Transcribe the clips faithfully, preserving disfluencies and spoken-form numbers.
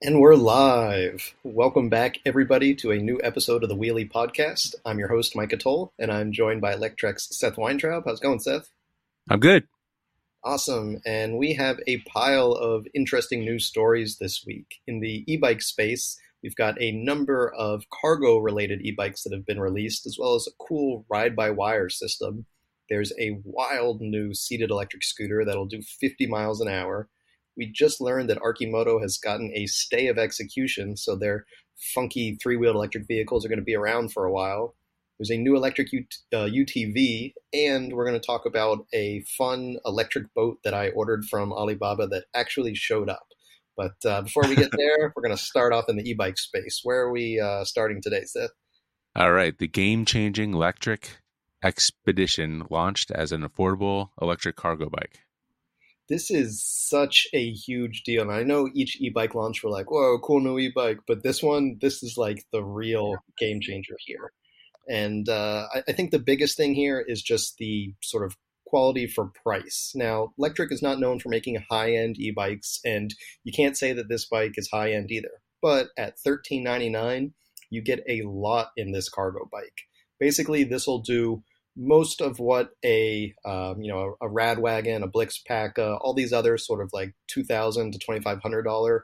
And we're live. Welcome back, everybody, to a new episode of the Wheelie Podcast. I'm your host, Micah Toll, and I'm joined by Electrek's Seth Weintraub. How's it going, Seth? I'm good. Awesome. And we have a pile of interesting news stories this week. In the e-bike space, we've got a number of cargo-related e-bikes that have been released, as well as a cool ride-by-wire system. There's a wild new seated electric scooter that'll do fifty miles an hour. We just learned that Arcimoto has gotten a stay of execution, so their funky three-wheeled electric vehicles are going to be around for a while. There's a new electric U T V, and we're going to talk about a fun electric boat that I ordered from Alibaba that actually showed up. But uh, before we get there, we're going to start off in the e-bike space. Where are we uh, starting today, Seth? All right. The game-changing Electric Expedition launched as an affordable electric cargo bike. This is such a huge deal. And I know each e-bike launch, we're like, whoa, cool new e-bike. But this one, this is like the real game changer here. And uh, I, I think the biggest thing here is just the sort of quality for price. Now, Electric is not known for making high-end e-bikes, and you can't say that this bike is high-end either. But at thirteen ninety-nine dollars, you get a lot in this cargo bike. Basically, this will do most of what a, um, you know, a, a Radwagon, a Blix pack, uh, all these other sort of like two thousand to twenty-five hundred dollars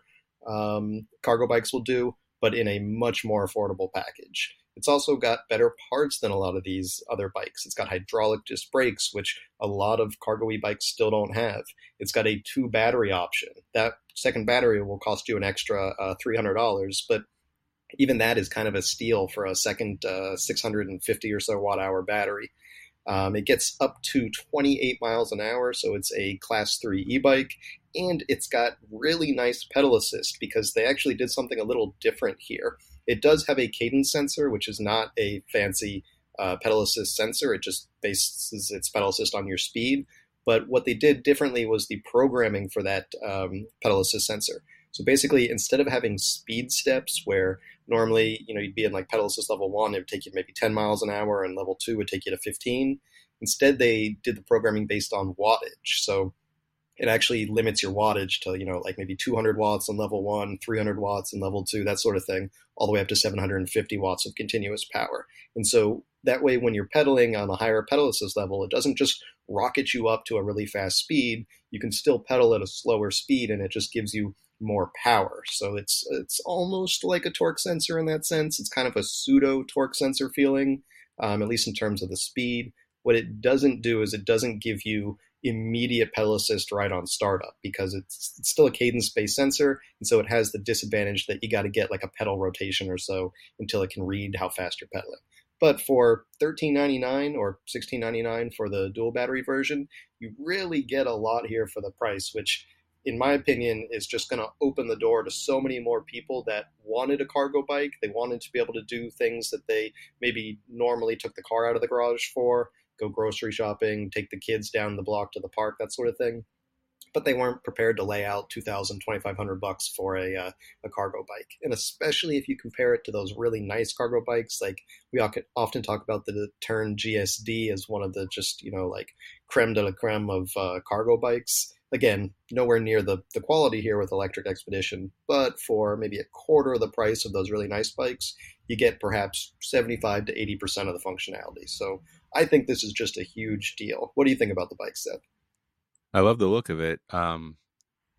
um, cargo bikes will do, but in a much more affordable package. It's also got better parts than a lot of these other bikes. It's got hydraulic disc brakes, which a lot of cargo e-bikes still don't have. It's got a two battery option. That second battery will cost you an extra uh, three hundred dollars, but even that is kind of a steal for a second uh, six hundred fifty or so watt hour battery. Um, it gets up to twenty-eight miles an hour, so it's a class three e-bike, and it's got really nice pedal assist because they actually did something a little different here. It does have a cadence sensor, which is not a fancy uh, pedal assist sensor. It just bases its pedal assist on your speed. But what they did differently was the programming for that um, pedal assist sensor. So basically, instead of having speed steps where normally, you know, you'd be in like pedal assist level one, it would take you maybe ten miles an hour, and level two would take you to fifteen. Instead, they did the programming based on wattage. So it actually limits your wattage to, you know, like maybe two hundred watts on level one, three hundred watts in level two, that sort of thing, all the way up to seven hundred fifty watts of continuous power. And so that way, when you're pedaling on a higher pedal assist level, it doesn't just rocket you up to a really fast speed. You can still pedal at a slower speed, and it just gives you more power. So it's it's almost like a torque sensor in that sense. It's kind of a pseudo torque sensor feeling, um, at least in terms of the speed. What it doesn't do is it doesn't give you immediate pedal assist right on startup because it's, it's still a cadence-based sensor, and so it has the disadvantage that you got to get like a pedal rotation or so until it can read how fast you're pedaling. But for thirteen ninety-nine dollars or sixteen ninety-nine dollars for the dual battery version, you really get a lot here for the price, which in my opinion is just going to open the door to so many more people that wanted a cargo bike. They wanted to be able to do things that they maybe normally took the car out of the garage for, go grocery shopping, take the kids down the block to the park, that sort of thing. But they weren't prepared to lay out two thousand, twenty-five hundred bucks for a uh, a cargo bike. And especially if you compare it to those really nice cargo bikes, like we often talk about the Tern G S D as one of the just, you know, like creme de la creme of uh, cargo bikes. Again, nowhere near the, the quality here with Electric Expedition, but for maybe a quarter of the price of those really nice bikes, you get perhaps seventy-five to eighty percent of the functionality. So I think this is just a huge deal. What do you think about the bike, Seth? I love the look of it. Um,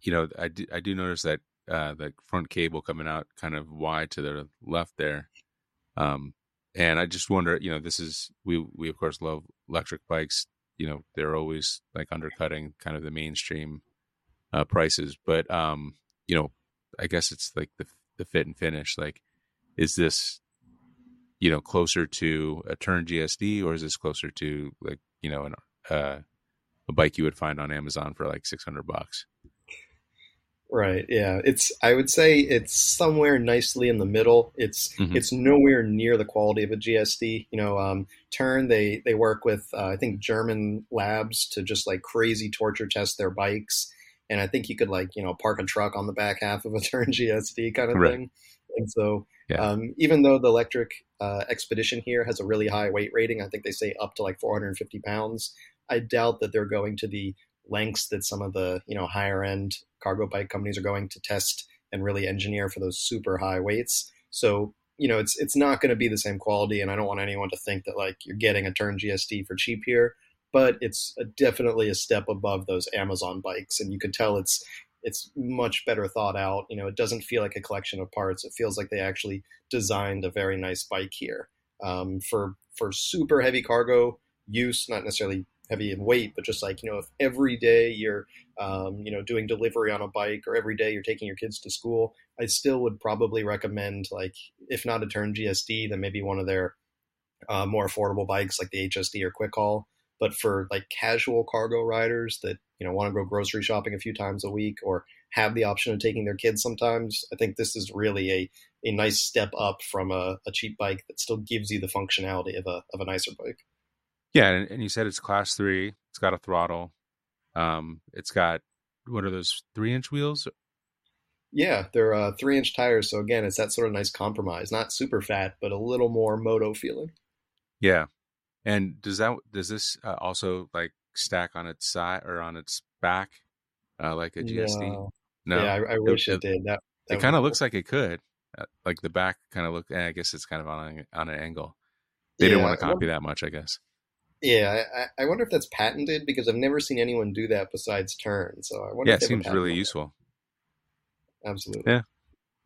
you know, I do, I do notice that uh, the front cable coming out kind of wide to the left there. Um, and I just wonder, you know, this is, we, we of course love electric bikes. You know, they're always like undercutting kind of the mainstream uh, prices, but um, you know, I guess it's like the the fit and finish. Like, is this, you know, closer to a Tern G S D, or is this closer to like, you know, an, uh, a bike you would find on Amazon for like six hundred bucks? Right. Yeah. It's, I would say it's somewhere nicely in the middle. It's, mm-hmm. it's nowhere near the quality of a G S D, you know, um, Tern, they, they work with, uh, I think German labs to just like crazy torture test their bikes. And I think you could like, you know, park a truck on the back half of a Tern G S D kind of right. thing. And so, yeah. um, even though the Electric, uh, Expedition here has a really high weight rating, I think they say up to like four hundred fifty pounds. I doubt that they're going to the lengths that some of the, you know, higher end cargo bike companies are going to test and really engineer for those super high weights. So, you know, it's it's not going to be the same quality, and I don't want anyone to think that, like, you're getting a Tern G S D for cheap here, but it's a, definitely a step above those Amazon bikes, and you can tell it's it's much better thought out. You know, it doesn't feel like a collection of parts. It feels like they actually designed a very nice bike here um, for for super heavy cargo use, not necessarily heavy in weight, but just like, you know, if every day you're, um, you know, doing delivery on a bike, or every day you're taking your kids to school, I still would probably recommend, like, if not a Tern G S D, then maybe one of their uh, more affordable bikes like the H S D or Quick Haul. But for, like, casual cargo riders that, you know, want to go grocery shopping a few times a week, or have the option of taking their kids sometimes, I think this is really a, a nice step up from a, a cheap bike that still gives you the functionality of a of a nicer bike. Yeah, and you said it's class three. It's got a throttle. Um, it's got, what are those, three-inch wheels? Yeah, they're uh, three-inch tires. So, again, it's that sort of nice compromise. Not super fat, but a little more moto feeling. Yeah. And does that does this uh, also, like, stack on its side or on its back uh, like a G S D? No. no? Yeah, I, I wish it, it did. That, that it kind of looks cool. Like it could. Uh, like the back kind of look. Eh, I guess it's kind of on, on an angle. They yeah, didn't want to copy that much, I guess. Yeah, I, I wonder if that's patented, because I've never seen anyone do that besides Tern. So I wonder. Yeah, if it seems really useful. That. Absolutely. Yeah.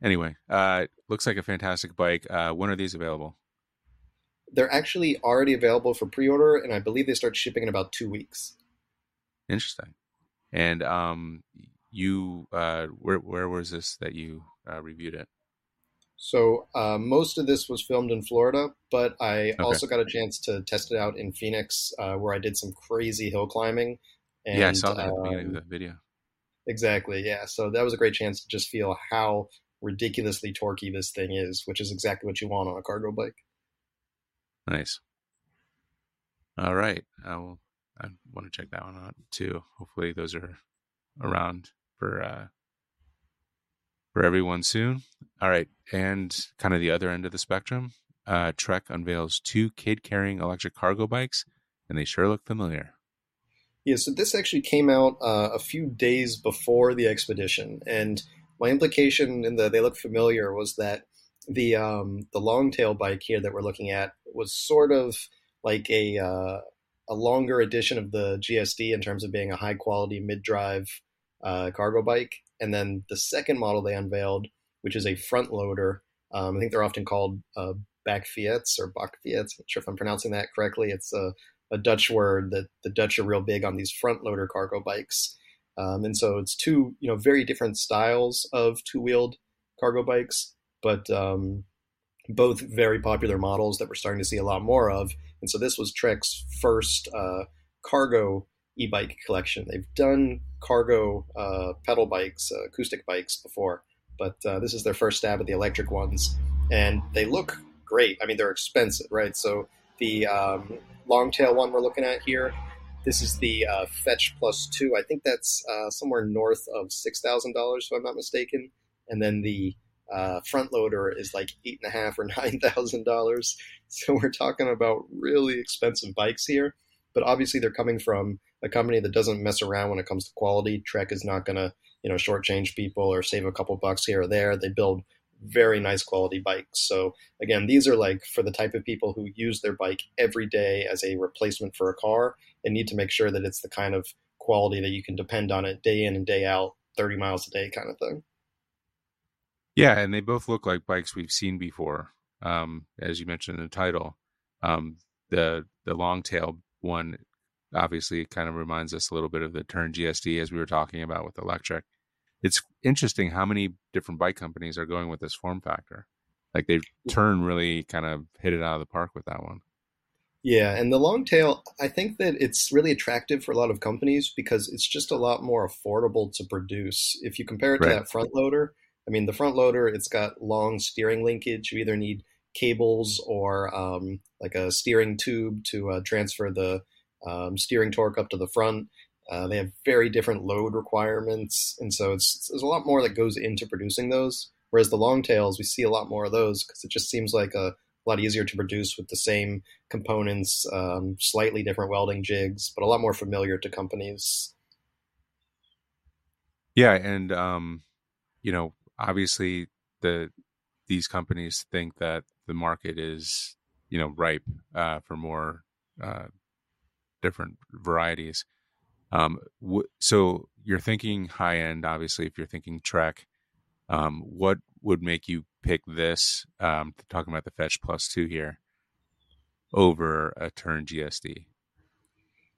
Anyway, uh, looks like a fantastic bike. Uh, when are these available? They're actually already available for pre-order, and I believe they start shipping in about two weeks. Interesting. And um, you, uh, where where was this that you uh, reviewed it? So uh, most of this was filmed in Florida, but I okay. also got a chance to test it out in Phoenix, uh, where I did some crazy hill climbing. And, yeah, I saw that um, at the beginning of that video. Exactly, yeah. So that was a great chance to just feel how ridiculously torquey this thing is, which is exactly what you want on a cargo bike. Nice. All right. I will, I want to check that one out too. Hopefully those are around for... Uh, for everyone soon. All right. And kind of the other end of the spectrum, uh, Trek unveils two kid-carrying electric cargo bikes, and they sure look familiar. Yeah, so this actually came out uh, a few days before the Expedition, and my implication in the they look familiar was that the um, the long-tail bike here that we're looking at was sort of like a, uh, a longer edition of the G S D in terms of being a high-quality mid-drive uh, cargo bike. And then the second model they unveiled, which is a front loader, um, I think they're often called uh, Bakfiets or Bakfiets. I'm not sure if I'm pronouncing that correctly. It's a, a Dutch word that the Dutch are real big on these front loader cargo bikes. Um, and so it's two, you know, very different styles of two-wheeled cargo bikes, but um, both very popular models that we're starting to see a lot more of. And so this was Trek's first uh, cargo e-bike collection. They've done cargo uh, pedal bikes, uh, acoustic bikes before, but uh, this is their first stab at the electric ones, and they look great. I mean, they're expensive, right? So the um, long tail one we're looking at here, this is the uh, Fetch Plus two. I think that's uh, somewhere north of six thousand dollars, if I'm not mistaken. And then the uh, front loader is like eight and a half or nine thousand dollars. So we're talking about really expensive bikes here, but obviously they're coming from a company that doesn't mess around when it comes to quality. Trek is not going to, you know, shortchange people or save a couple bucks here or there. They build very nice quality bikes. So again, these are like for the type of people who use their bike every day as a replacement for a car and need to make sure that it's the kind of quality that you can depend on it day in and day out, thirty miles a day kind of thing. Yeah. And they both look like bikes we've seen before. Um, as you mentioned in the title, um, the, the long tail one, obviously, it kind of reminds us a little bit of the Tern G S D, as we were talking about with Electrek. It's interesting how many different bike companies are going with this form factor. Like, they've Tern really kind of hit it out of the park with that one. Yeah, and the long tail, I think that it's really attractive for a lot of companies because it's just a lot more affordable to produce. If you compare it to right. that front loader, I mean, the front loader, it's got long steering linkage. You either need cables or um, like a steering tube to uh, transfer the Um, steering torque up to the front. Uh, they have very different load requirements, and so it's, it's there's a lot more that goes into producing those, whereas the long tails, we see a lot more of those because it just seems like a, a lot easier to produce with the same components, um, slightly different welding jigs, but a lot more familiar to companies. Yeah, and um, you know, obviously the these companies think that the market is, you know, ripe uh, for more uh, different varieties. Um, wh- so you're thinking high end, obviously, if you're thinking Trek. Um, what would make you pick this, um, talking about the Fetch Plus two here, over a Tern G S D?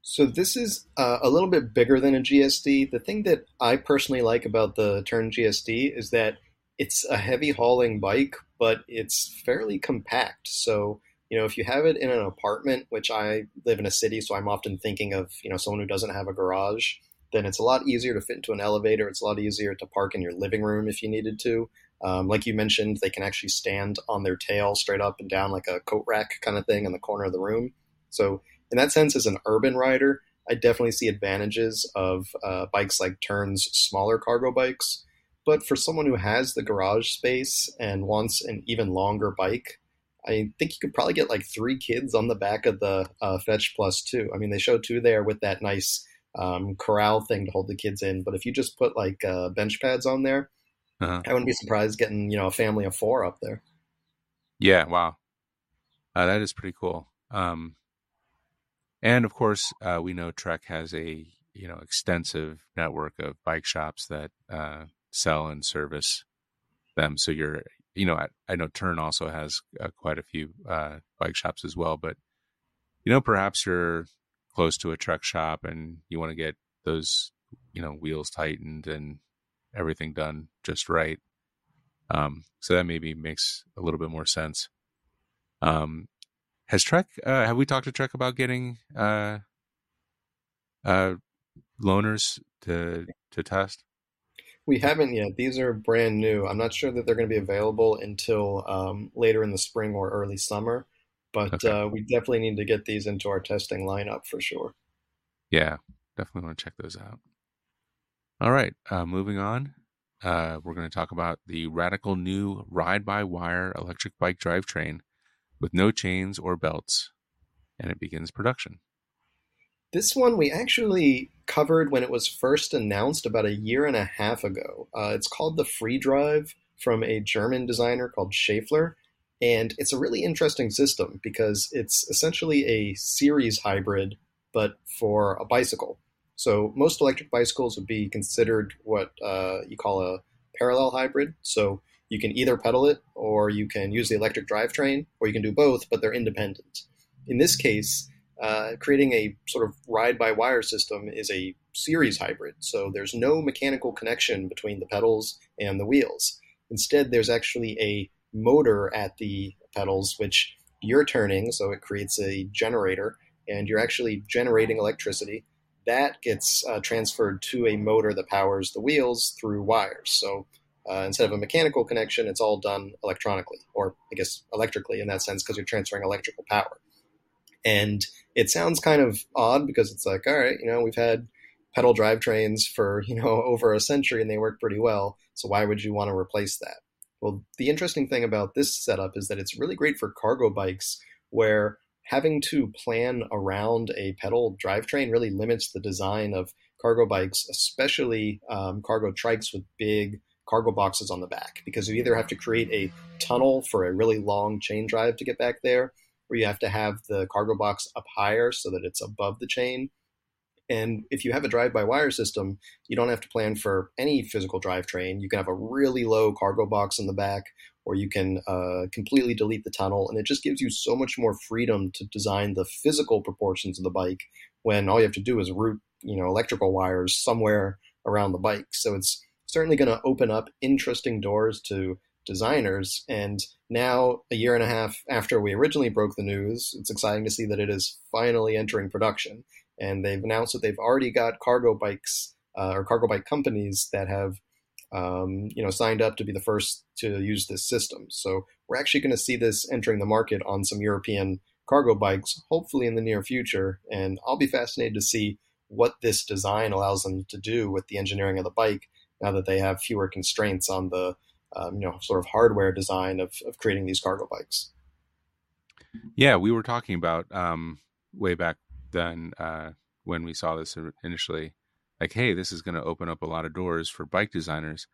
So this is uh, a little bit bigger than a G S D. The thing that I personally like about the Tern G S D is that it's a heavy hauling bike, but it's fairly compact. So, you know, if you have it in an apartment, which I live in a city, so I'm often thinking of, you know, someone who doesn't have a garage, then it's a lot easier to fit into an elevator. It's a lot easier to park in your living room if you needed to. Um, like you mentioned, they can actually stand on their tail straight up and down like a coat rack kind of thing in the corner of the room. So in that sense, as an urban rider, I definitely see advantages of uh, bikes like Tern's smaller cargo bikes. But for someone who has the garage space and wants an even longer bike, I think you could probably get like three kids on the back of the uh, Fetch Plus two. I mean, they show two there with that nice um corral thing to hold the kids in, but if you just put like uh bench pads on there, uh-huh. I wouldn't be surprised getting, you know, a family of four up there. Yeah, wow. Uh, that is pretty cool. Um and of course, uh we know Trek has a, you know, extensive network of bike shops that uh sell and service them. So you're, you know, I, I know Tern also has uh, quite a few uh bike shops as well, but, you know, perhaps you're close to a Trek shop and you want to get those, you know, wheels tightened and everything done just right. Um, so that maybe makes a little bit more sense. Um, has Trek, uh, have we talked to Trek about getting uh, uh, loaners to to test? We haven't yet. These are brand new. I'm not sure that they're going to be available until um, later in the spring or early summer. But okay. uh, we definitely need to get these into our testing lineup for sure. Yeah, definitely want to check those out. All right, uh, moving on. Uh, we're going to talk about the radical new ride-by-wire electric bike drivetrain with no chains or belts, and it begins production. This one we actually covered when it was first announced about a year and a half ago. Uh, it's called the Free Drive, from a German designer called Schaeffler. And it's a really interesting system because it's essentially a series hybrid, but for a bicycle. So most electric bicycles would be considered what uh, you call a parallel hybrid. So you can either pedal it, or you can use the electric drivetrain, or you can do both, but they're independent. In this case, uh, creating a sort of ride-by-wire system is a series hybrid. So there's no mechanical connection between the pedals and the wheels. Instead, there's actually a motor at the pedals, which you're turning, so it creates a generator, and you're actually generating electricity that gets uh, transferred to a motor that powers the wheels through wires. So uh, instead of a mechanical connection, it's all done electronically, or I guess electrically in that sense, because you're transferring electrical power. And it sounds kind of odd because it's like, all right, you know, we've had pedal drivetrains for, you know, over a century, and they work pretty well. So why would you want to replace that? Well, the interesting thing about this setup is that it's really great for cargo bikes, where having to plan around a pedal drivetrain really limits the design of cargo bikes, especially um, cargo trikes with big cargo boxes on the back, because you either have to create a tunnel for a really long chain drive to get back there, or you have to have the cargo box up higher so that it's above the chain. And if you have a drive-by-wire system, you don't have to plan for any physical drivetrain. You can have a really low cargo box in the back, or you can uh, completely delete the tunnel. And it just gives you so much more freedom to design the physical proportions of the bike when all you have to do is route, you know, electrical wires somewhere around the bike. So it's certainly going to open up interesting doors to designers. And now, a year and a half after we originally broke the news, it's exciting to see that it is finally entering production. And they've announced that they've already got cargo bikes uh, or cargo bike companies that have, um, you know, signed up to be the first to use this system. So we're actually going to see this entering the market on some European cargo bikes, hopefully in the near future. And I'll be fascinated to see what this design allows them to do with the engineering of the bike now that they have fewer constraints on the, um, you know, sort of hardware design of, of creating these cargo bikes. Yeah, we were talking about um, way back then uh when we saw this initially, like, hey, this is going to open up a lot of doors for bike designers.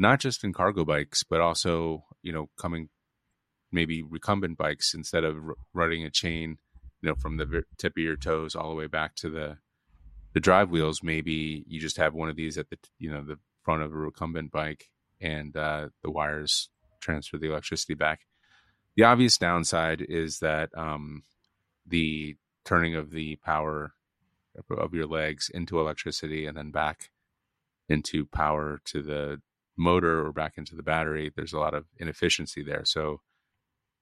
not just in cargo bikes, but also, you know, coming maybe recumbent bikes instead of running a chain, you know, from the tip of your toes all the way back to the the drive wheels. Maybe you just have one of these at the, you know, the front of a recumbent bike, and uh, the wires transfer the electricity back. The obvious downside is that um, the turning of the power of your legs into electricity and then back into power to the motor or back into the battery, there's a lot of inefficiency there. So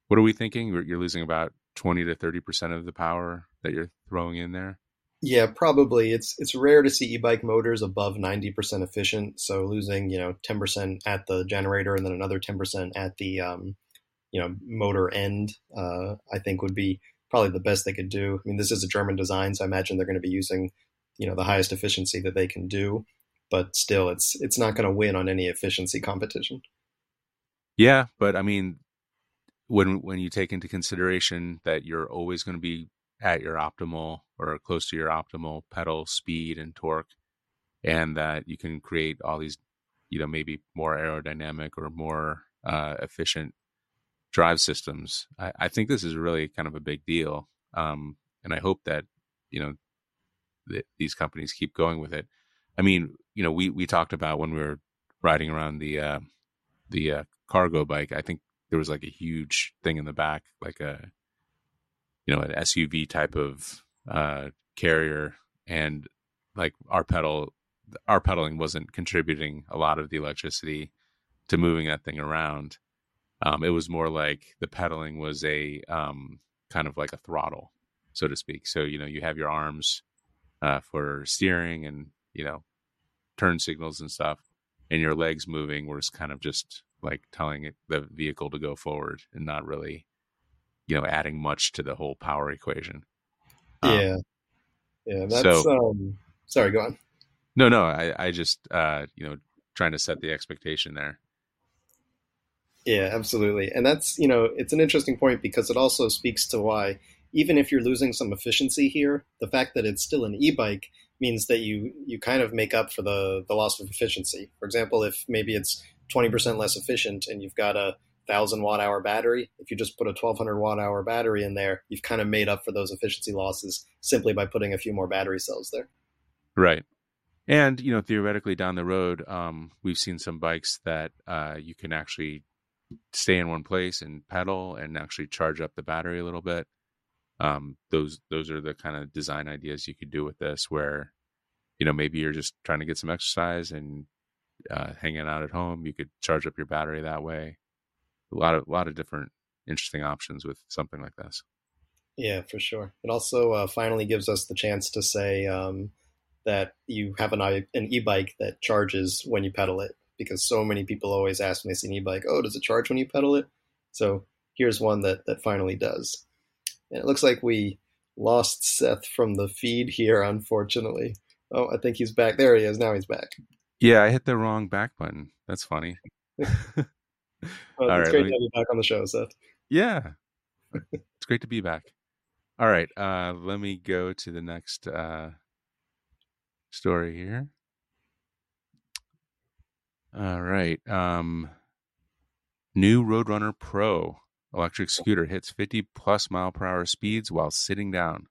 what are we thinking? You're losing about twenty to thirty percent of the power that you're throwing in there? Yeah, probably. It's it's rare to see e-bike motors above ninety percent efficient. So losing, you know, ten percent at the generator and then another ten percent at the, um, you know, motor end, uh, I think would be probably the best they could do. I mean, this is a German design, so I imagine they're going to be using, you know, the highest efficiency that they can do. But still, it's it's not going to win on any efficiency competition. Yeah, but I mean, when when you take into consideration that you're always going to be at your optimal or close to your optimal pedal speed and torque, and that you can create all these, you know, maybe more aerodynamic or more uh, efficient drive systems, I, I think this is really kind of a big deal. Um, and I hope that, you know, th- these companies keep going with it. I mean, you know, we, we talked about when we were riding around the, uh, the uh, cargo bike, I think there was like a huge thing in the back, like a, you know, an S U V type of uh, carrier, and like our pedal, our pedaling wasn't contributing a lot of the electricity to moving that thing around. Um, it was more like the pedaling was a um, kind of like a throttle, so to speak. So, you know, you have your arms uh, for steering and, you know, turn signals and stuff, and your legs moving were kind of just like telling it, the vehicle to go forward and not really, you know, adding much to the whole power equation. Um, yeah. Yeah. That's, so, um, sorry, go on. No, no, I, I just, uh, you know, trying to set the expectation there. Yeah, absolutely. And that's, you know, it's an interesting point because it also speaks to why, even if you're losing some efficiency here, the fact that it's still an e-bike means that you you kind of make up for the, the loss of efficiency. For example, if maybe it's twenty percent less efficient and you've got a one thousand watt hour battery, if you just put a twelve hundred watt hour battery in there, you've kind of made up for those efficiency losses simply by putting a few more battery cells there. Right. And, you know, theoretically down the road, um, we've seen some bikes that uh, you can actually stay in one place and pedal and actually charge up the battery a little bit. Um, those, those are the kind of design ideas you could do with this where, you know, maybe you're just trying to get some exercise and, uh, hanging out at home. You could charge up your battery that way. A lot of, a lot of different interesting options with something like this. Yeah, for sure. It also, uh, finally gives us the chance to say, um, that you have an, an e-bike that charges when you pedal it. Because so many people always ask when they see an e-bike, oh, does it charge when you pedal it? So here's one that, that finally does. And it looks like we lost Seth from the feed here, unfortunately. Oh, I think he's back. There he is. Now he's back. Yeah, I hit the wrong back button. That's funny. Well, All it's right, great me... to have you back on the show, Seth. Yeah, it's great to be back. All right, uh, let me go to the next uh, story here. All right. Um, new Roadrunner Pro electric scooter hits fifty plus mile per hour speeds while sitting down.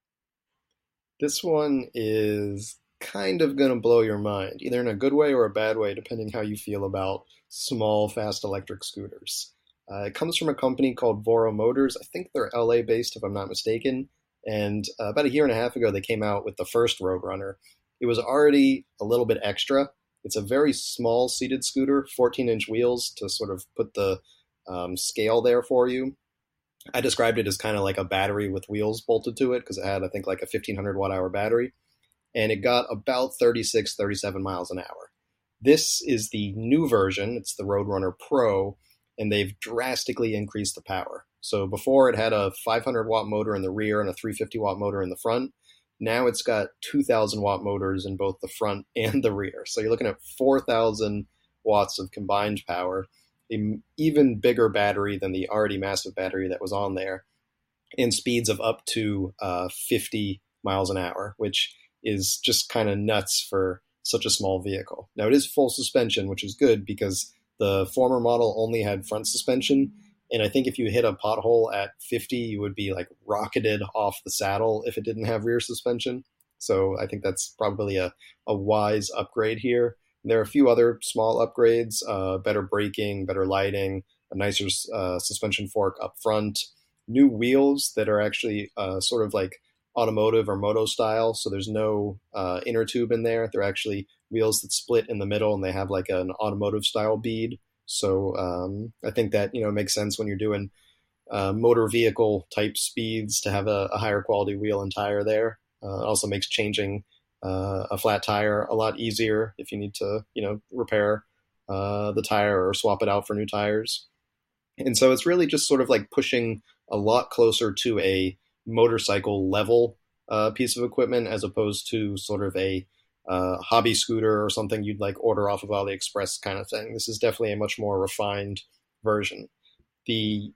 This one is kind of going to blow your mind, either in a good way or a bad way, depending how you feel about small, fast electric scooters. Uh, it comes from a company called Voro Motors. I think they're L A based, if I'm not mistaken. And uh, about a year and a half ago, they came out with the first Roadrunner. It was already a little bit extra. It's a very small seated scooter, fourteen inch wheels to sort of put the um, scale there for you. I described it as kind of like a battery with wheels bolted to it because it had, I think, like a fifteen hundred watt hour battery. And it got about thirty-six, thirty-seven miles an hour. This is the new version. It's the Roadrunner Pro, and they've drastically increased the power. So before it had a five hundred watt motor in the rear and a three hundred fifty watt motor in the front. Now it's got two thousand watt motors in both the front and the rear. So you're looking at four thousand watts of combined power, an even bigger battery than the already massive battery that was on there, and speeds of up to uh, fifty miles an hour, which is just kind of nuts for such a small vehicle. Now it is full suspension, which is good because The former model only had front suspension, and I think if you hit a pothole at fifty, you would be like rocketed off the saddle if it didn't have rear suspension. So I think that's probably a, a wise upgrade here. And there are a few other small upgrades, uh, better braking, better lighting, a nicer uh, suspension fork up front, new wheels that are actually uh, sort of like automotive or moto style. So there's no uh, inner tube in there. They're actually wheels that split in the middle, and they have like an automotive style bead. So um, I think that, you know, makes sense when you're doing uh, motor vehicle type speeds to have a, a higher quality wheel and tire there. Uh, it also makes changing uh, a flat tire a lot easier if you need to, you know, repair uh, the tire or swap it out for new tires. And so it's really just sort of like pushing a lot closer to a motorcycle level uh, piece of equipment as opposed to sort of a uh, hobby scooter or something you'd like order off of AliExpress kind of thing. This is definitely a much more refined version. The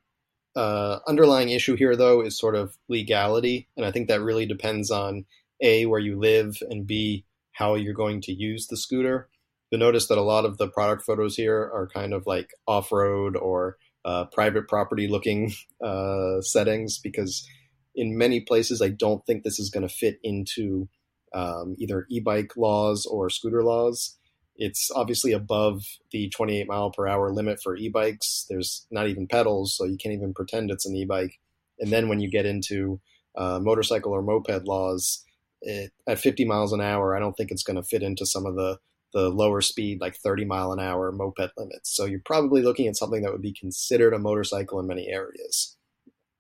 uh, underlying issue here, though, is sort of legality. And I think that really depends on A, where you live, and B, how you're going to use the scooter. You'll notice that a lot of the product photos here are kind of like off-road or uh, private property looking uh, settings, because in many places, I don't think this is going to fit into um, either e-bike laws or scooter laws. It's obviously above the twenty-eight mile per hour limit for e-bikes. There's not even pedals, so you can't even pretend it's an e-bike. And then when you get into uh, motorcycle or moped laws, it, at fifty miles an hour, I don't think it's going to fit into some of the, the lower speed, like thirty mile an hour moped limits. So you're probably looking at something that would be considered a motorcycle in many areas.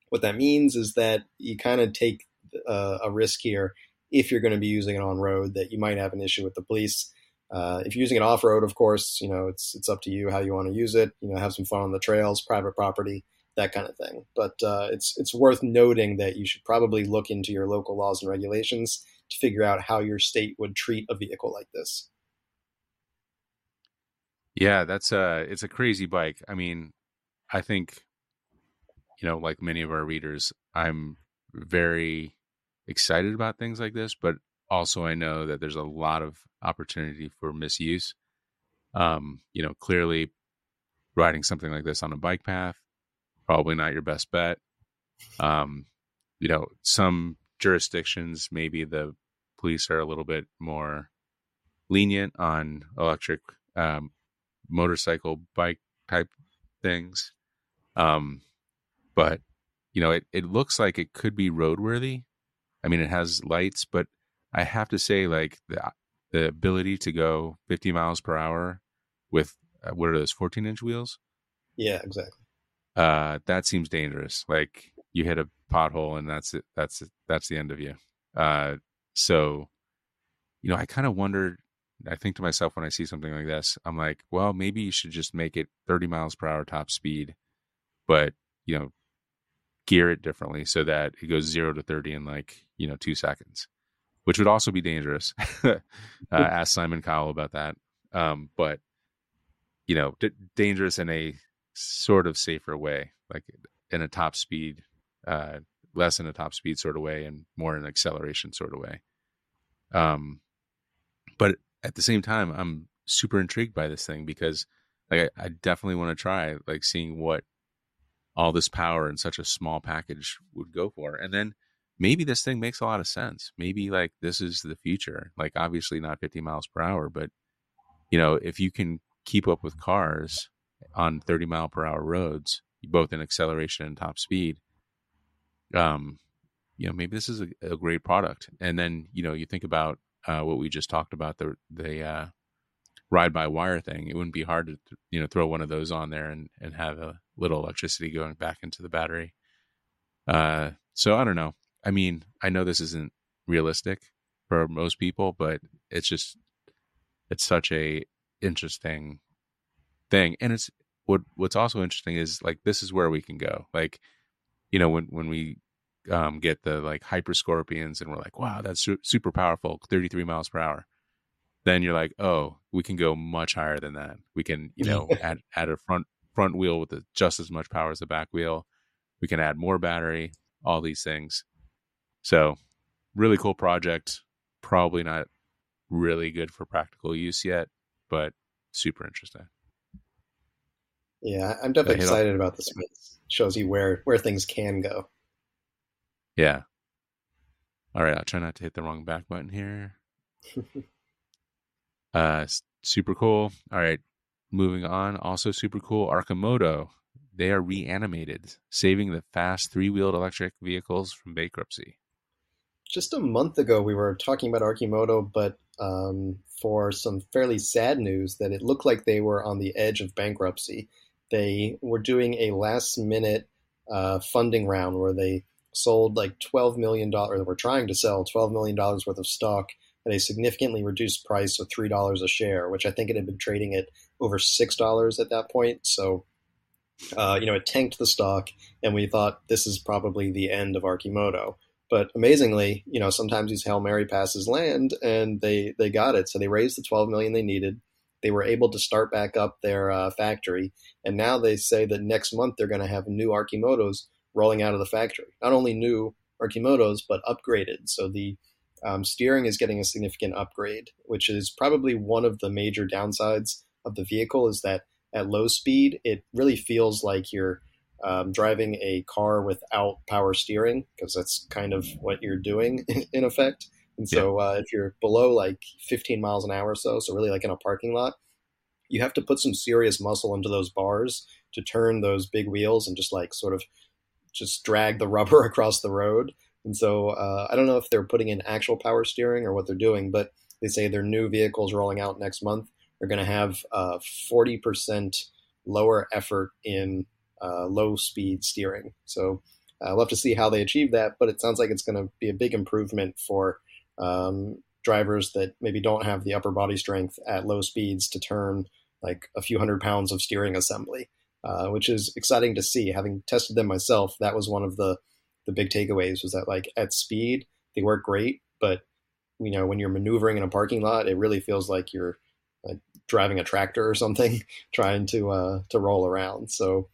What that means is that you kind of take uh, a risk here if you're going to be using it on road, that you might have an issue with the police. Uh, if you're using it off road, of course, you know, it's it's up to you how you want to use it. You know, have some fun on the trails, private property, that kind of thing. But uh, it's it's worth noting that you should probably look into your local laws and regulations to figure out how your state would treat a vehicle like this. Yeah, that's a it's a crazy bike. I mean, I think, you know, like many of our readers, I'm very excited about things like this, but also I know that there's a lot of opportunity for misuse. Um, you know, clearly riding something like this on a bike path, probably not your best bet. Um, you know, some jurisdictions, maybe the police are a little bit more lenient on electric um, motorcycle bike type things. Um, But, you know, it, it looks like it could be roadworthy. I mean, it has lights, but I have to say, like, the the ability to go fifty miles per hour with, uh, what are those, fourteen-inch wheels? Yeah, exactly. Uh, that seems dangerous. Like, you hit a pothole and that's it. That's it. That's the end of you. Uh, so, you know, I kind of wonder, I think to myself when I see something like this, I'm like, well, maybe you should just make it thirty miles per hour top speed, but, you know, gear it differently so that it goes zero to thirty in like, you know, two seconds, which would also be dangerous. uh, ask Simon Cowell about that. Um, but, you know, d- dangerous in a sort of safer way, like in a top speed, uh, less in a top speed sort of way and more in an acceleration sort of way. Um, but at the same time, I'm super intrigued by this thing because like I, I definitely want to try like seeing what all this power in such a small package would go for. And then maybe this thing makes a lot of sense. Maybe like this is the future, like obviously not fifty miles per hour, but you know, if you can keep up with cars on thirty mile per hour roads, both in acceleration and top speed, um, you know, maybe this is a, a great product. And then, you know, you think about uh, what we just talked about, the, the uh, ride by wire thing. It wouldn't be hard to, you know, throw one of those on there and, and have a little electricity going back into the battery. Uh, so I don't know. I mean, I know this isn't realistic for most people, but it's just, it's such a interesting thing. And it's what, what's also interesting is like, this is where we can go. Like, you know, when, when we um, get the like hyper scorpions and we're like, wow, that's su- super powerful. thirty-three miles per hour. Then you're like, oh, we can go much higher than that. We can, you know, add, add a front, front wheel with the, just as much power as the back wheel. We can add more battery, all these things. So really cool project. Probably not really good for practical use yet, but super interesting. Yeah, I'm definitely excited about this one. Shows you where, where things can go. Yeah. All right, I'll try not to hit the wrong back button here. uh, super cool. All right, moving on. Also super cool, Arcimoto. They are reanimated, saving the fast three-wheeled electric vehicles from bankruptcy. Just a month ago, we were talking about Arcimoto, but um, for some fairly sad news that it looked like they were on the edge of bankruptcy. They were doing a last-minute uh, funding round where they sold like twelve million dollars, or were trying to sell twelve million dollars worth of stock at a significantly reduced price of three dollars a share, which I think it had been trading at over six dollars at that point. So, uh, you know, it tanked the stock, and we thought this is probably the end of Arcimoto. But amazingly, you know, sometimes these Hail Mary passes land, and they, they got it. So they raised the twelve million dollars they needed. They were able to start back up their uh, factory. And now they say that next month they're going to have new Arcimotos rolling out of the factory. Not only new Arcimotos, but upgraded. So the um, steering is getting a significant upgrade, which is probably one of the major downsides of the vehicle, is that at low speed, it really feels like you're um, driving a car without power steering, because that's kind of what you're doing in effect. And so uh, if you're below like fifteen miles an hour or so, so really like in a parking lot, you have to put some serious muscle into those bars to turn those big wheels and just like sort of just drag the rubber across the road. And so uh, I don't know if they're putting in actual power steering or what they're doing, but they say their new vehicles rolling out next month are going to have uh, forty percent lower effort in uh, low speed steering. So I'll have to see how they achieve that, but it sounds like it's going to be a big improvement for um, drivers that maybe don't have the upper body strength at low speeds to turn like a few hundred pounds of steering assembly. Uh, which is exciting to see. Having tested them myself, that was one of the, the big takeaways, was that like at speed, they work great. But, you know, when you're maneuvering in a parking lot, it really feels like you're like driving a tractor or something, trying to uh, to roll around. So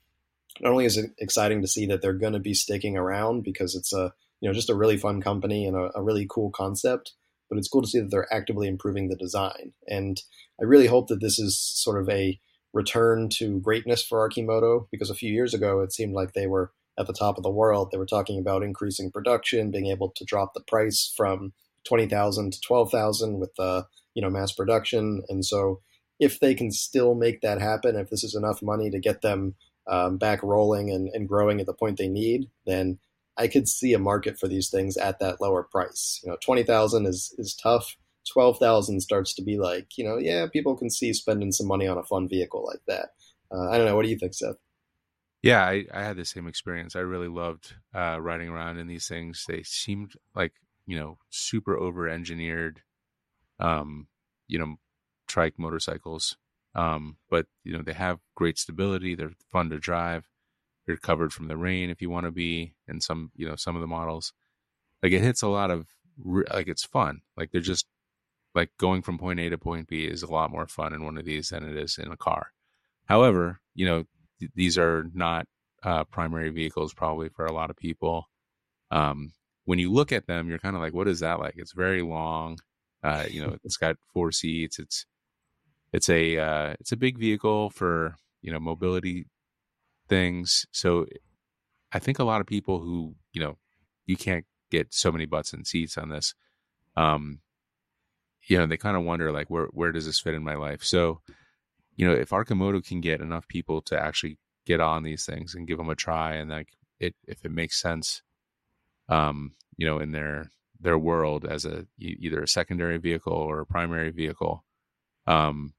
not only is it exciting to see that they're going to be sticking around, because it's a, you know, just a really fun company and a, a really cool concept, but it's cool to see that they're actively improving the design. And I really hope that this is sort of a return to greatness for Arcimoto, because a few years ago it seemed like they were at the top of the world. They were talking about increasing production, being able to drop the price from twenty thousand to twelve thousand with the, you know, mass production. And so if they can still make that happen, if this is enough money to get them um, back rolling and, and growing at the point they need, then I could see a market for these things at that lower price. You know, twenty thousand is is tough. twelve thousand starts to be like, you know, yeah, people can see spending some money on a fun vehicle like that. Uh, I don't know. What do you think, Seth? Yeah, I, I had the same experience. I really loved uh, riding around in these things. They seemed like, you know, super over-engineered, um, you know, trike motorcycles. Um, but, you know, they have great stability. They're fun to drive. They're covered from the rain if you want to be, and some, you know, some of the models. Like, it hits a lot of, like, it's fun. Like, they're just, like, going from point A to point B is a lot more fun in one of these than it is in a car. However, you know, th- these are not uh, primary vehicles probably for a lot of people. Um, when you look at them, you're kind of like, what is that like? It's very long. Uh, you know, it's got four seats. It's it's a uh, it's a big vehicle for, you know, mobility things. So I think a lot of people who, you know, you can't get so many butts and seats on this. Um, You know, they kind of wonder, like, where where does this fit in my life? So, you know, if Arcimoto can get enough people to actually get on these things and give them a try, and like, it, if it makes sense, um, you know, in their their world as a either a secondary vehicle or a primary vehicle, um,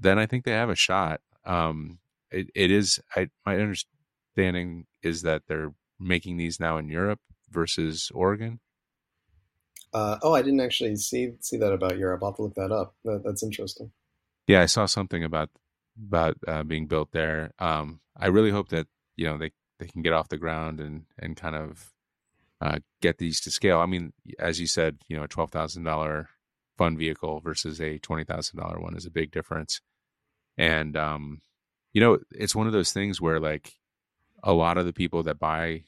then I think they have a shot. Um, it, it is, I, my understanding is that they're making these now in Europe versus Oregon. Uh, oh, I didn't actually see see that about Europe. I'll have to look that up. That, that's interesting. Yeah, I saw something about about uh, being built there. Um, I really hope that, you know, they, they can get off the ground and and kind of uh, get these to scale. I mean, as you said, you know, a twelve thousand dollars fun vehicle versus a twenty thousand dollars one is a big difference. And, um, you know, it's one of those things where, like, a lot of the people that buy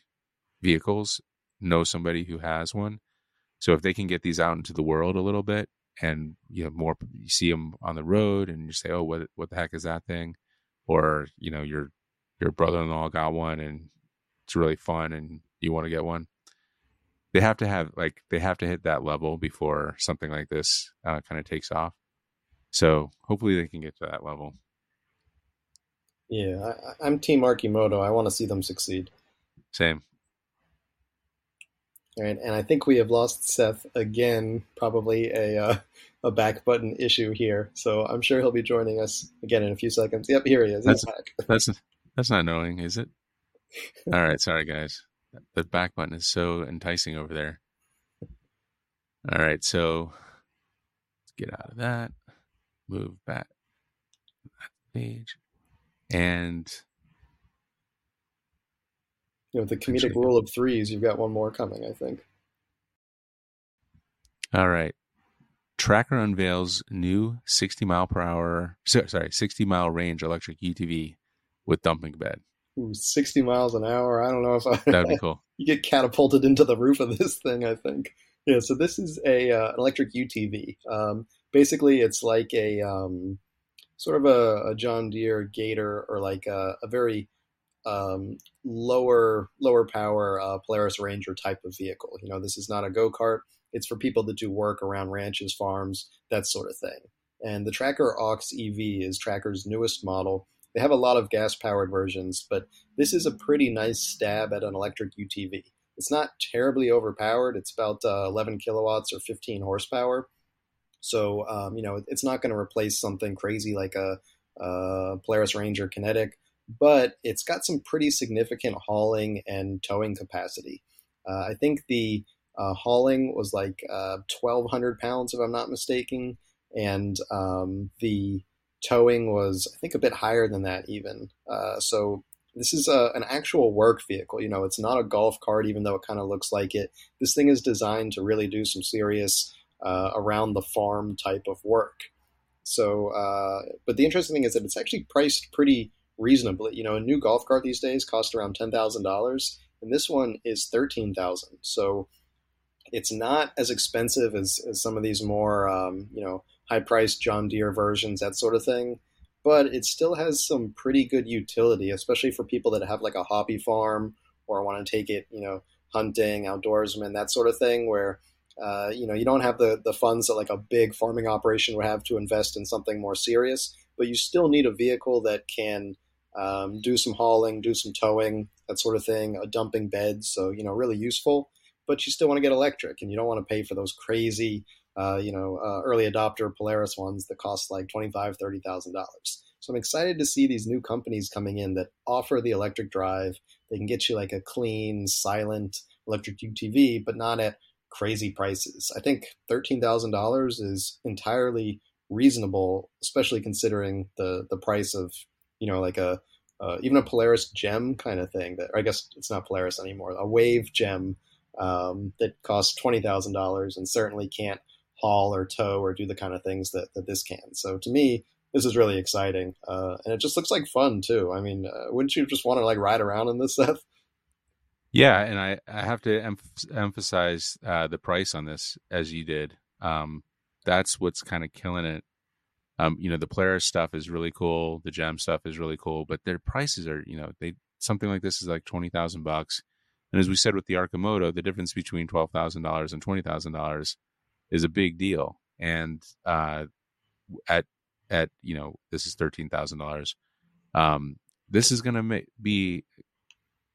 vehicles know somebody who has one. So if they can get these out into the world a little bit, and, you know, more, you see them on the road and you say, oh, what what the heck is that thing? or, you know, your your brother-in-law got one and it's really fun and you want to get one. They have to have like they have to hit that level before something like this uh, kind of takes off. So hopefully they can get to that level. Yeah, I, I'm Team Arcimoto. I want to see them succeed. Same. All right, and I think we have lost Seth again. Probably a uh, a back button issue here. So I'm sure he'll be joining us again in a few seconds. Yep, here he is. That's that's that's not annoying, is it? All right, sorry guys. The back button is so enticing over there. All right, so let's get out of that. Move back that page. And you know, the comedic actually, rule of threes, you've got one more coming, I think. All right. Tracker unveils new sixty mile per hour, sorry, sixty mile range electric U T V with dumping bed. Ooh, sixty miles an hour. I don't know if I... That'd be cool. You get catapulted into the roof of this thing, I think. Yeah, so this is a uh, electric U T V. Um, basically, it's like a um, sort of a, a John Deere Gator, or like a, a very um, lower lower power uh, Polaris Ranger type of vehicle. You know, this is not a go-kart. It's for people that do work around ranches, farms, that sort of thing. And the Tracker Aux E V is Tracker's newest model. They have a lot of gas-powered versions, but this is a pretty nice stab at an electric U T V. It's not terribly overpowered. It's about uh, eleven kilowatts or fifteen horsepower. So, um, you know, it's not going to replace something crazy like a, a Polaris Ranger Kinetic, but it's got some pretty significant hauling and towing capacity. Uh, I think the uh, hauling was like uh, twelve hundred pounds, if I'm not mistaken, and um, the... towing was, I think, a bit higher than that even. Uh, so this is a, an actual work vehicle. You know, it's not a golf cart, even though it kind of looks like it. This thing is designed to really do some serious uh, around the farm type of work. So, uh, but the interesting thing is that it's actually priced pretty reasonably. You know, a new golf cart these days costs around ten thousand dollars, and this one is thirteen thousand dollars. So it's not as expensive as, as some of these more, um, you know, high-priced John Deere versions, that sort of thing. But it still has some pretty good utility, especially for people that have like a hobby farm or want to take it, you know, hunting, outdoorsmen, that sort of thing, where, uh, you know, you don't have the, the funds that like a big farming operation would have to invest in something more serious, but you still need a vehicle that can um, do some hauling, do some towing, that sort of thing, a dumping bed. So, you know, really useful, but you still want to get electric and you don't want to pay for those crazy Uh, you know, uh, early adopter Polaris ones that cost like twenty-five thousand dollars, thirty thousand dollars. So I'm excited to see these new companies coming in that offer the electric drive. They can get you like a clean, silent electric U T V, but not at crazy prices. I think thirteen thousand dollars is entirely reasonable, especially considering the the price of, you know, like a uh, even a Polaris Gem kind of thing. That, or I guess it's not Polaris anymore. A Wave Gem um, that costs twenty thousand dollars and certainly can't haul or tow or do the kind of things that, that this can. So to me, this is really exciting. Uh, and it just looks like fun too. I mean, uh, wouldn't you just want to like ride around in this stuff? Yeah. And I, I have to em- emphasize uh, the price on this as you did. Um, that's what's kind of killing it. Um, you know, the Polaris stuff is really cool. The Gem stuff is really cool, but their prices are, you know, they, something like this is like twenty thousand bucks. And as we said with the Arcimoto, the difference between twelve thousand dollars and twenty thousand dollars is a big deal. And uh, at, at you know, this is thirteen thousand dollars. Um, this is going to ma- be,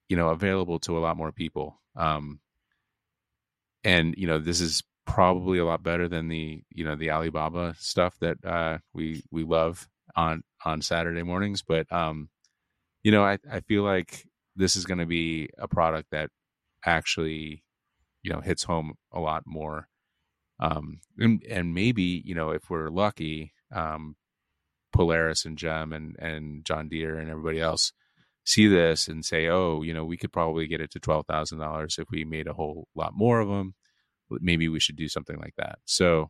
you know, available to a lot more people. Um, and, you know, this is probably a lot better than the, you know, the Alibaba stuff that uh, we we love on, on Saturday mornings. But, um, you know, I, I feel like this is going to be a product that actually, you know, hits home a lot more. Um, and, and maybe, you know, if we're lucky, um, Polaris and Gem and, and John Deere and everybody else see this and say, oh, you know, we could probably get it to twelve thousand dollars if we made a whole lot more of them. Maybe we should do something like that. So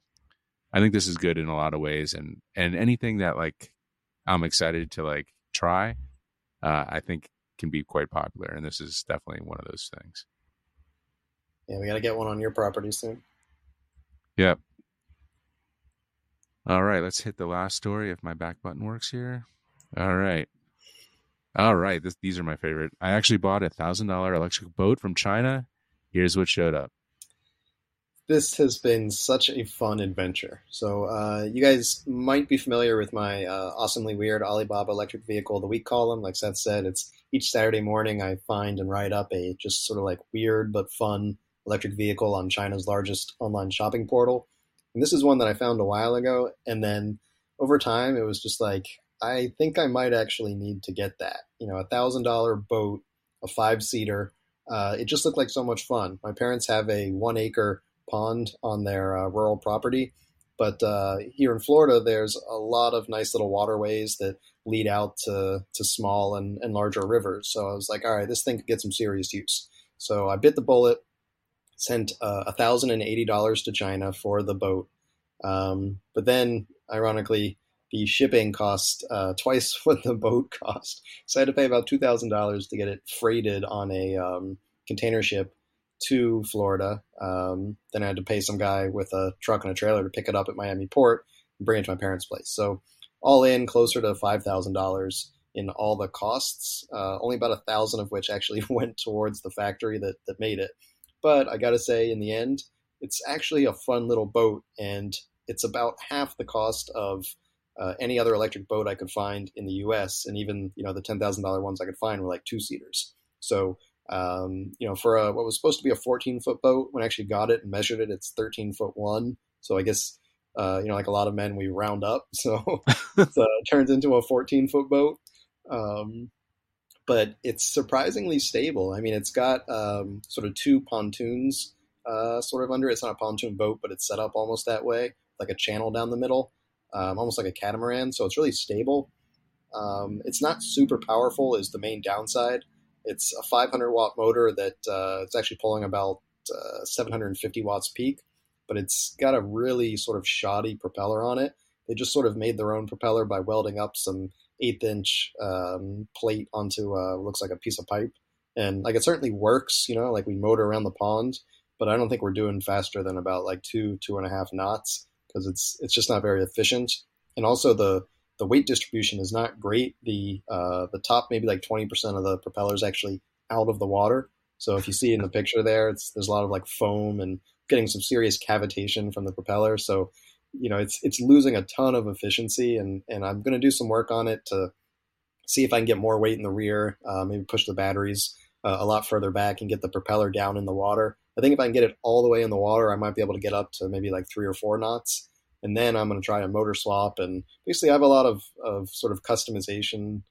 I think this is good in a lot of ways. And, and anything that like, I'm excited to like try, uh, I think can be quite popular. And this is definitely one of those things. Yeah. We got to get one on your property soon. Yep. All right, let's hit the last story if my back button works here. All right. All right. This, these are my favorite. I actually bought a one thousand dollars electric boat from China. Here's what showed up. This has been such a fun adventure. So uh, you guys might be familiar with my uh, awesomely weird Alibaba electric vehicle of the week column. Like Seth said, it's each Saturday morning I find and write up a just sort of like weird but fun electric vehicle on China's largest online shopping portal. And this is one that I found a while ago. And then over time, it was just like, I think I might actually need to get that. You know, a one thousand dollars boat, a five-seater. Uh, it just looked like so much fun. My parents have a one-acre pond on their uh, rural property, but uh, here in Florida, there's a lot of nice little waterways that lead out to, to small and, and larger rivers. So I was like, all right, this thing could get some serious use. So I bit the bullet, sent uh, one thousand eighty dollars to China for the boat. Um, but then, ironically, the shipping cost uh, twice what the boat cost. So I had to pay about two thousand dollars to get it freighted on a um, container ship to Florida. Um, then I had to pay some guy with a truck and a trailer to pick it up at Miami Port and bring it to my parents' place. So all in, closer to five thousand dollars in all the costs, uh, only about one thousand dollars of which actually went towards the factory that, that made it. But I got to say, in the end, it's actually a fun little boat, and it's about half the cost of Uh, any other electric boat I could find in the U S, and even, you know, the ten thousand dollars ones I could find were like two-seaters. So, um, you know, for a, what was supposed to be a fourteen-foot boat, when I actually got it and measured it, it's thirteen foot one. So I guess, uh, you know, like a lot of men, we round up. So it uh, turns into a fourteen-foot boat. Um, but it's surprisingly stable. I mean, it's got um, sort of two pontoons uh, sort of under it. It's not a pontoon boat, but it's set up almost that way, like a channel down the middle. Um, almost like a catamaran, so it's really stable. Um, it's not super powerful is the main downside. It's a five hundred watt motor that uh, it's actually pulling about uh, seven hundred fifty watts peak, but it's got a really sort of shoddy propeller on it. They just sort of made their own propeller by welding up some eighth inch um, plate onto uh, looks like a piece of pipe. And like it certainly works, you know, like we motor around the pond, but I don't think we're doing faster than about like two, two and a half knots. Because it's it's just not very efficient, and also the the weight distribution is not great. The uh, the top maybe like twenty percent of the propeller is actually out of the water. So if you see in the picture there, it's there's a lot of like foam and getting some serious cavitation from the propeller. So you know it's it's losing a ton of efficiency, and and I'm going to do some work on it to see if I can get more weight in the rear, uh, maybe push the batteries uh, a lot further back and get the propeller down in the water. I think if I can get it all the way in the water, I might be able to get up to maybe like three or four knots. And then I'm going to try a motor swap. And basically, I have a lot of, of sort of customization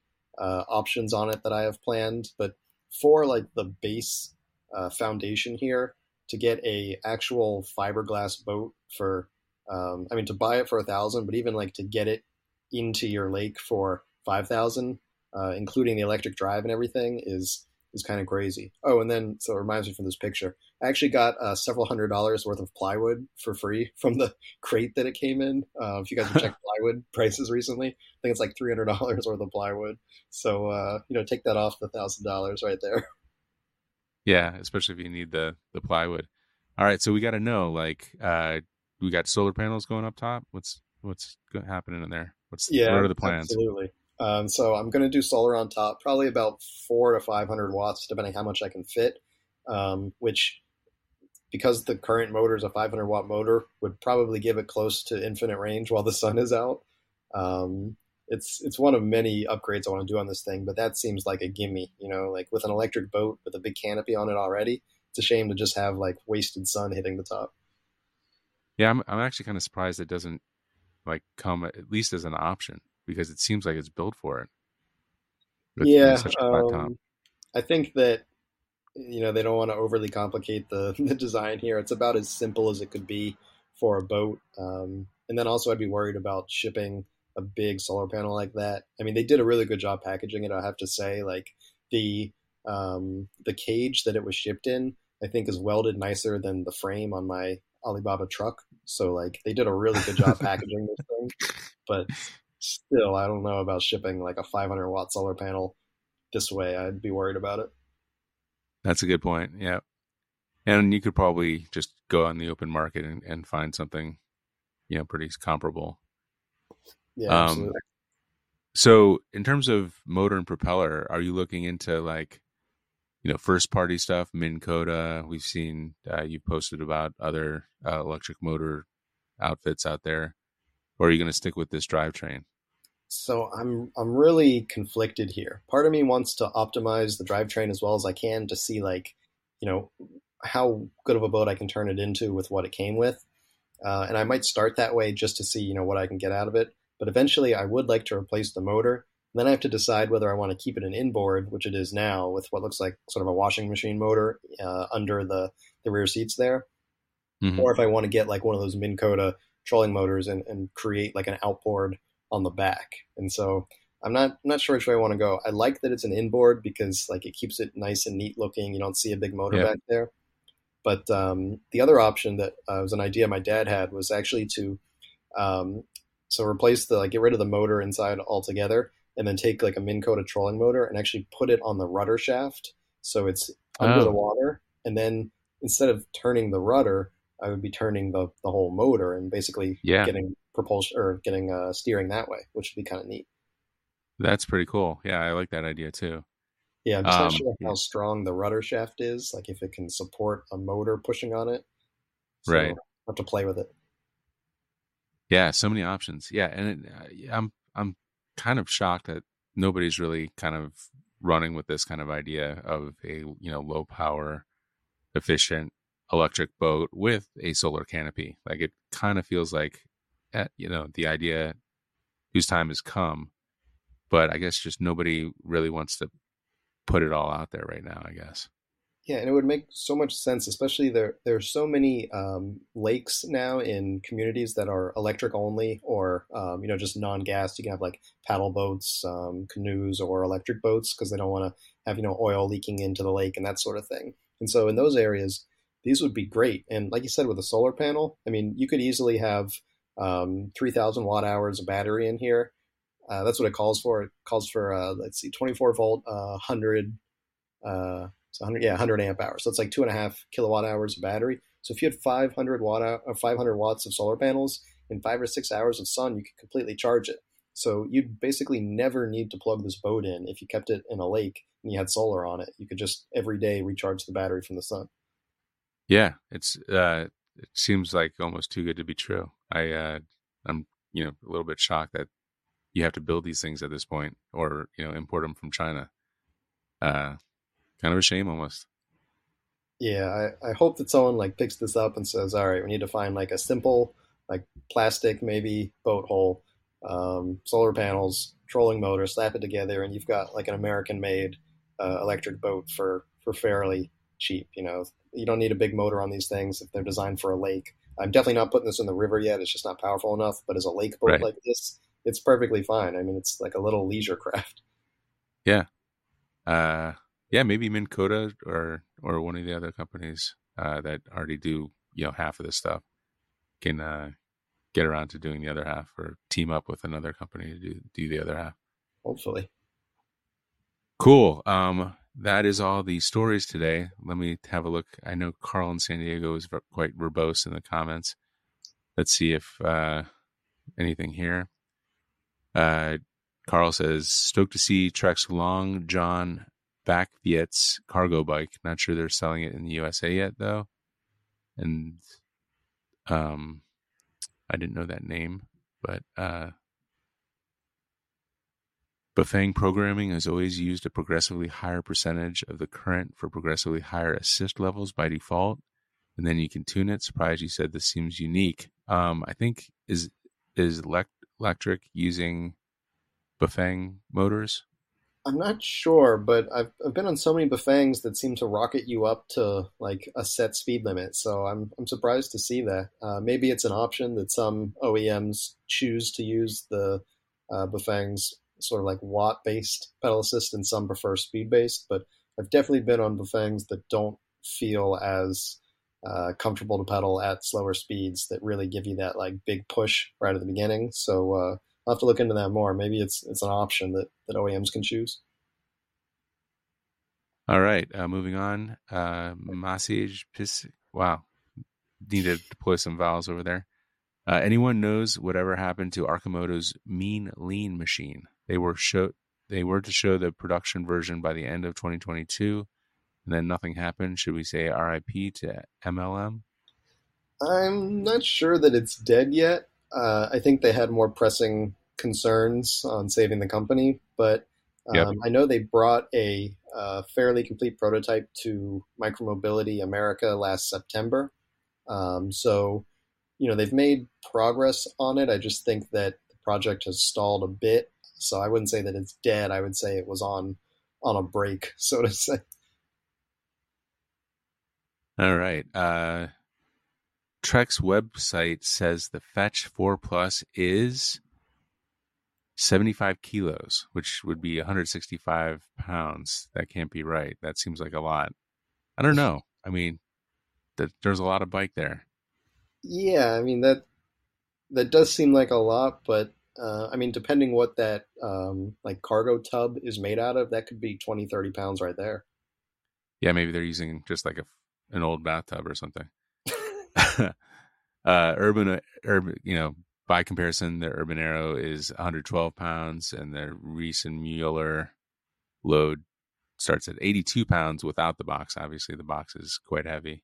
uh, options on it that I have planned. But for like the base uh, foundation here, to get a actual fiberglass boat for, um, I mean, to buy it for a thousand dollars, but even like to get it into your lake for five thousand dollars, uh, including the electric drive and everything, is is kind of crazy. Oh, and then, so it reminds me from this picture, I actually got uh, several hundred dollars worth of plywood for free from the crate that it came in. Uh, if you guys have checked plywood prices recently, I think it's like three hundred dollars worth of plywood. So, uh, you know, take that off the one thousand dollars right there. Yeah, especially if you need the, the plywood. All right, so we got to know, like, uh, we got solar panels going up top. What's what's happening in there? What's yeah, what are the plans? Absolutely. Um, so I'm going to do solar on top, probably about four to five hundred watts, depending how much I can fit, um, which because the current motor is a five hundred watt motor would probably give it close to infinite range while the sun is out. Um, it's, it's one of many upgrades I want to do on this thing, but that seems like a gimme, you know, like with an electric boat with a big canopy on it already, it's a shame to just have like wasted sun hitting the top. Yeah. I'm, I'm actually kind of surprised it doesn't like come at least as an option, because it seems like it's built for it. But yeah. Such a flat um, top. I think that, you know, they don't want to overly complicate the, the design here. It's about as simple as it could be for a boat. Um, and then also I'd be worried about shipping a big solar panel like that. I mean, they did a really good job packaging it, I have to say. Like the, um, the cage that it was shipped in, I think is welded nicer than the frame on my Alibaba truck. So like they did a really good job packaging this thing, but still, I don't know about shipping like a five hundred watt solar panel this way. I'd be worried about it. That's a good point. Yeah. And you could probably just go on the open market and, and find something, you know, pretty comparable. Yeah, um, absolutely. So in terms of motor and propeller, are you looking into like, you know, first party stuff, Minn Kota? We've seen uh, you posted about other uh, electric motor outfits out there. Or are you going to stick with this drivetrain? So I'm I'm really conflicted here. Part of me wants to optimize the drivetrain as well as I can to see like, you know, how good of a boat I can turn it into with what it came with. Uh, and I might start that way just to see, you know, what I can get out of it. But eventually I would like to replace the motor. And then I have to decide whether I want to keep it an inboard, which it is now, with what looks like sort of a washing machine motor uh, under the, the rear seats there. Mm-hmm. Or if I want to get like one of those Minn Kota trolling motors and, and create like an outboard on the back. And so I'm not I'm not sure which way I want to go. I like that it's an inboard because like it keeps it nice and neat looking. You don't see a big motor yeah. back there. But um, the other option that uh, was an idea my dad had was actually to um, so replace the, like get rid of the motor inside altogether and then take like a Minn Kota trolling motor and actually put it on the rudder shaft. So it's under oh. the water. And then instead of turning the rudder, I would be turning the, the whole motor and basically yeah. getting propulsion or getting uh, steering that way, which would be kind of neat. That's pretty cool. Yeah, I like that idea too. Yeah, I'm just um, not sure how strong the rudder shaft is, like if it can support a motor pushing on it. So right. I'll have to play with it. Yeah, so many options. Yeah, and it, I'm I'm kind of shocked that nobody's really kind of running with this kind of idea of a, you know, low power, efficient electric boat with a solar canopy. Like it kind of feels like, you know, the idea whose time has come, but I guess just nobody really wants to put it all out there right now, I guess. Yeah, and it would make so much sense, especially there there are so many um, lakes now in communities that are electric only or, um, you know, just non-gas. You can have like paddle boats, um, canoes, or electric boats because they don't want to have, you know, oil leaking into the lake and that sort of thing. And so in those areas, these would be great. And like you said, with a solar panel, I mean, you could easily have um, three thousand watt hours of battery in here. Uh, that's what it calls for. It calls for, uh, let's see, twenty-four volt, uh, one hundred, uh, so one hundred, yeah, one hundred amp hours. So it's like two and a half kilowatt hours of battery. So if you had five hundred watt, or five hundred watts of solar panels and five or six hours of sun, you could completely charge it. So you'd basically never need to plug this boat in if you kept it in a lake and you had solar on it. You could just every day recharge the battery from the sun. Yeah, it's uh, it seems like almost too good to be true. I uh, I'm you know a little bit shocked that you have to build these things at this point, or you know, import them from China. Uh, kind of a shame, almost. Yeah, I, I hope that someone like picks this up and says, "All right, we need to find like a simple, like plastic maybe boat hull, um, solar panels, trolling motor, slap it together, and you've got like an American-made uh, electric boat for for fairly cheap." You know, you don't need a big motor on these things if they're designed for a lake. I'm definitely not putting this in the river yet; it's just not powerful enough. But as a lake boat right. like this, it's perfectly fine. I mean, it's like a little leisure craft. Yeah. Uh, yeah, maybe Minn Kota or, or one of the other companies uh, that already do, you know, half of this stuff can uh, get around to doing the other half or team up with another company to do, do the other half. Hopefully. Cool. Um, that is all the stories today. Let me have a look. I know Carl in San Diego is quite verbose in the comments. Let's see if uh, anything here. Uh, Carl says, stoked to see Trek's Long John Bakfiets cargo bike. Not sure they're selling it in the U S A yet, though. And um, I didn't know that name, but uh, Bafang programming is always used a progressively higher percentage of the current for progressively higher assist levels by default, and then you can tune it. Surprised you said this seems unique. Um, I think is is Lect. Electric using Bafang motors? I'm not sure, but I've I've been on so many Bafangs that seem to rocket you up to like a set speed limit. So I'm I'm surprised to see that. Uh, maybe it's an option that some O E Ms choose to use the uh, Bafangs sort of like watt based pedal assist, and some prefer speed based. But I've definitely been on Bafangs that don't feel as Uh, comfortable to pedal at slower speeds that really give you that like big push right at the beginning. So uh, I'll have to look into that more. Maybe it's it's an option that, that O E Ms can choose. All right, uh, moving on. Uh, Masage Piss. Wow, need to deploy some vowels over there. Uh, anyone knows whatever happened to Arcimoto's mean lean machine? They were show they were to show the production version by the end of twenty twenty-two, and then nothing happened. Should we say R I P to M L M? I'm not sure that it's dead yet. Uh, I think they had more pressing concerns on saving the company, but um, yep. I know they brought a uh, fairly complete prototype to Micromobility America last September. Um, so, you know, they've made progress on it. I just think that the project has stalled a bit. So I wouldn't say that it's dead. I would say it was on, on a break, so to say. All right. Uh, Trek's website says the Fetch four plus is seventy-five kilos, which would be one hundred sixty-five pounds. That can't be right. That seems like a lot. I don't know. I mean, that there's a lot of bike there. Yeah, I mean, that that does seem like a lot, but uh, I mean, depending what that um, like cargo tub is made out of, that could be twenty, thirty pounds right there. Yeah, maybe they're using just like a an old bathtub or something. uh, urban, urban, you know, by comparison, the Urban Arrow is one hundred twelve pounds, and the Riese and Müller load starts at eighty-two pounds without the box. Obviously, the box is quite heavy.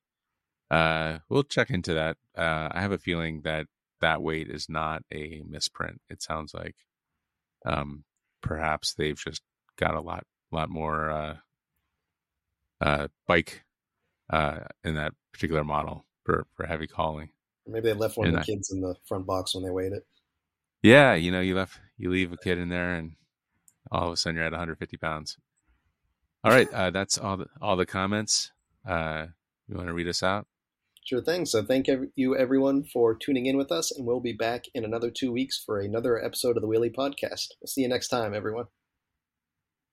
Uh, we'll check into that. Uh, I have a feeling that that weight is not a misprint. It sounds like um, perhaps they've just got a lot, lot more uh, uh, bike uh, in that particular model for, for heavy calling. Maybe they left one and of the I, kids in the front box when they weighed it. Yeah, you know, you left, you leave a kid in there, and all of a sudden you're at one hundred fifty pounds. All right, uh, that's all the, all the comments. Uh, you want to read us out? Sure thing. So thank you, everyone, for tuning in with us, and we'll be back in another two weeks for another episode of the Wheelie Podcast. We'll see you next time, everyone.